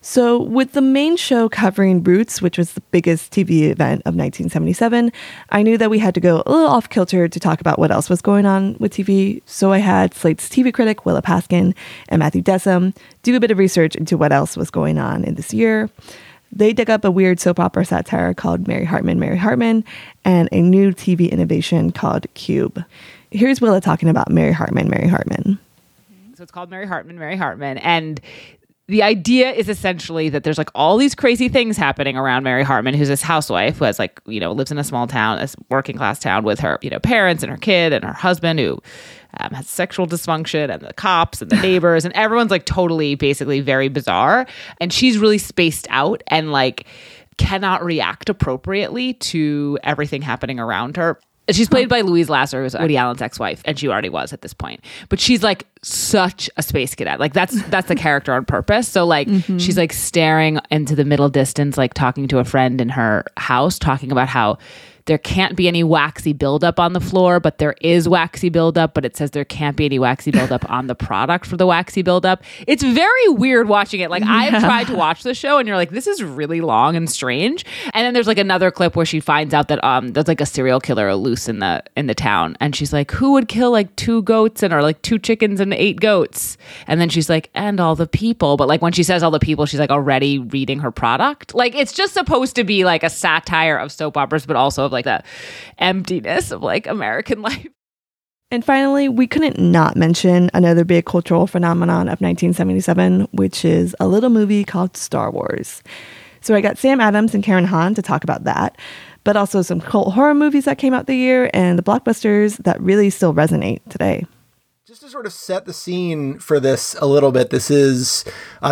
So with the main show covering Roots, which was the biggest TV event of 1977, I knew that we had to go a little off-kilter to talk about what else was going on with TV. So I had Slate's TV critic, Willa Paskin, and Matthew Dessum do a bit of research into what else was going on in this year. They dug up a weird soap opera satire called Mary Hartman, Mary Hartman, and a new TV innovation called Cube. Here's Willa talking about Mary Hartman, Mary Hartman. So it's called Mary Hartman, Mary Hartman, and the idea is essentially that there's like all these crazy things happening around Mary Hartman, who's this housewife who has like, you know, lives in a small town, a working class town with her, you know, parents and her kid and her husband who has sexual dysfunction, and the cops and the neighbors and everyone's like totally basically very bizarre. And she's really spaced out and like cannot react appropriately to everything happening around her. She's played by Louise Lasser, who's Woody Allen's ex-wife, and she already was at this point. But she's like such a space cadet. Like that's the character on purpose. So like she's like staring into the middle distance, like talking to a friend in her house, talking about how there can't be any waxy buildup on the floor, but there is waxy buildup, but it says there can't be any waxy buildup on the product for the waxy buildup. It's very weird watching it. Like I've tried to watch the show and you're like, this is really long and strange. And then there's like another clip where she finds out that there's like a serial killer loose in the town. And she's like, who would kill like 2 goats and or like 2 chickens and 8 goats? And then she's like, and all the people. But like when she says all the people, she's like already reading her product. Like it's just supposed to be like a satire of soap operas, but also of like the emptiness of like American life. And finally, we couldn't not mention another big cultural phenomenon of 1977, which is a little movie called Star Wars. So I got Sam Adams and Karen Hahn to talk about that, but also some cult horror movies that came out the year and the blockbusters that really still resonate today. Just to sort of set the scene for this a little bit, this is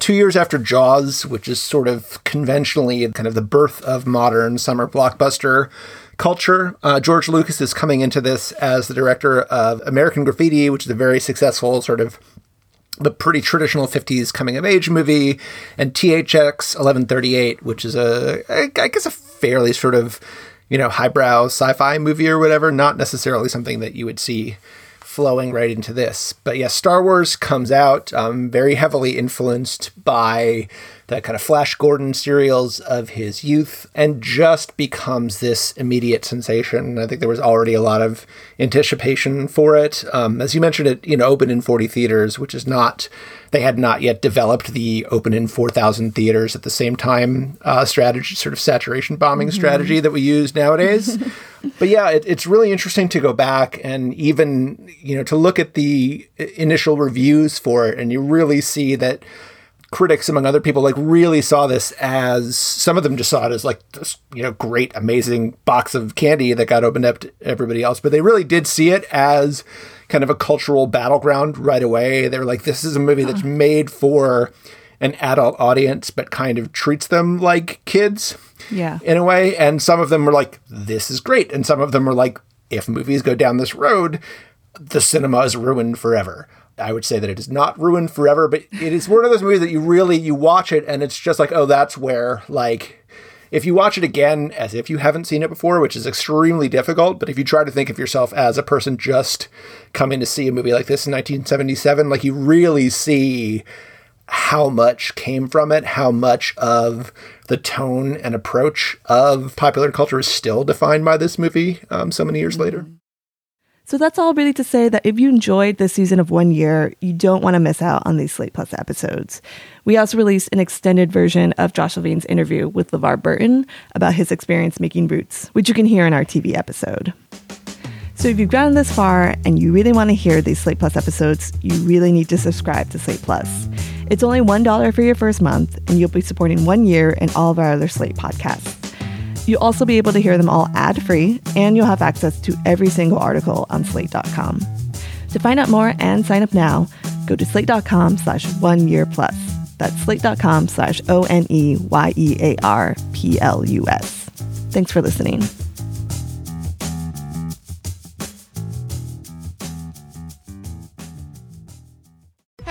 2 years after Jaws, which is sort of conventionally kind of the birth of modern summer blockbuster culture. George Lucas is coming into this as the director of American Graffiti, which is a very successful sort of but pretty traditional 50s coming-of-age movie, and THX 1138, which is I guess a fairly sort of, you know, highbrow sci-fi movie or whatever, not necessarily something that you would see flowing right into this. But yeah, Star Wars comes out very heavily influenced by that kind of Flash Gordon serials of his youth, and just becomes this immediate sensation. I think there was already a lot of anticipation for it. As you mentioned, it opened in 40 theaters, which is not, they had not yet developed the open in 4,000 theaters at the same time strategy, sort of saturation bombing strategy that we use nowadays. But yeah, it's really interesting to go back and even, to look at the initial reviews for it. And you really see that critics, among other people, really saw this as, some of them just saw it as this, great, amazing box of candy that got opened up to everybody else. But they really did see it as kind of a cultural battleground right away. They were like, this is a movie that's made for an adult audience, but kind of treats them like kids in a way. And some of them were like, this is great. And some of them were like, if movies go down this road, the cinema is ruined forever. I would say that it is not ruined forever, but it is one of those movies that you watch it and it's just like, oh, that's where, if you watch it again as if you haven't seen it before, which is extremely difficult, but if you try to think of yourself as a person just coming to see a movie like this in 1977, you really see how much came from it, how much of the tone and approach of popular culture is still defined by this movie so many years later. So that's all really to say that if you enjoyed this season of One Year, you don't want to miss out on these Slate Plus episodes. We also released an extended version of Josh Levine's interview with LeVar Burton about his experience making Roots, which you can hear in our TV episode. So if you've gotten this far and you really want to hear these Slate Plus episodes, you really need to subscribe to Slate Plus. It's only $1 for your first month, and you'll be supporting One Year and all of our other Slate podcasts. You'll also be able to hear them all ad-free, and you'll have access to every single article on slate.com. To find out more and sign up now, go to slate.com/1yearplus. That's slate.com/ONEYEARPLUS. Thanks for listening.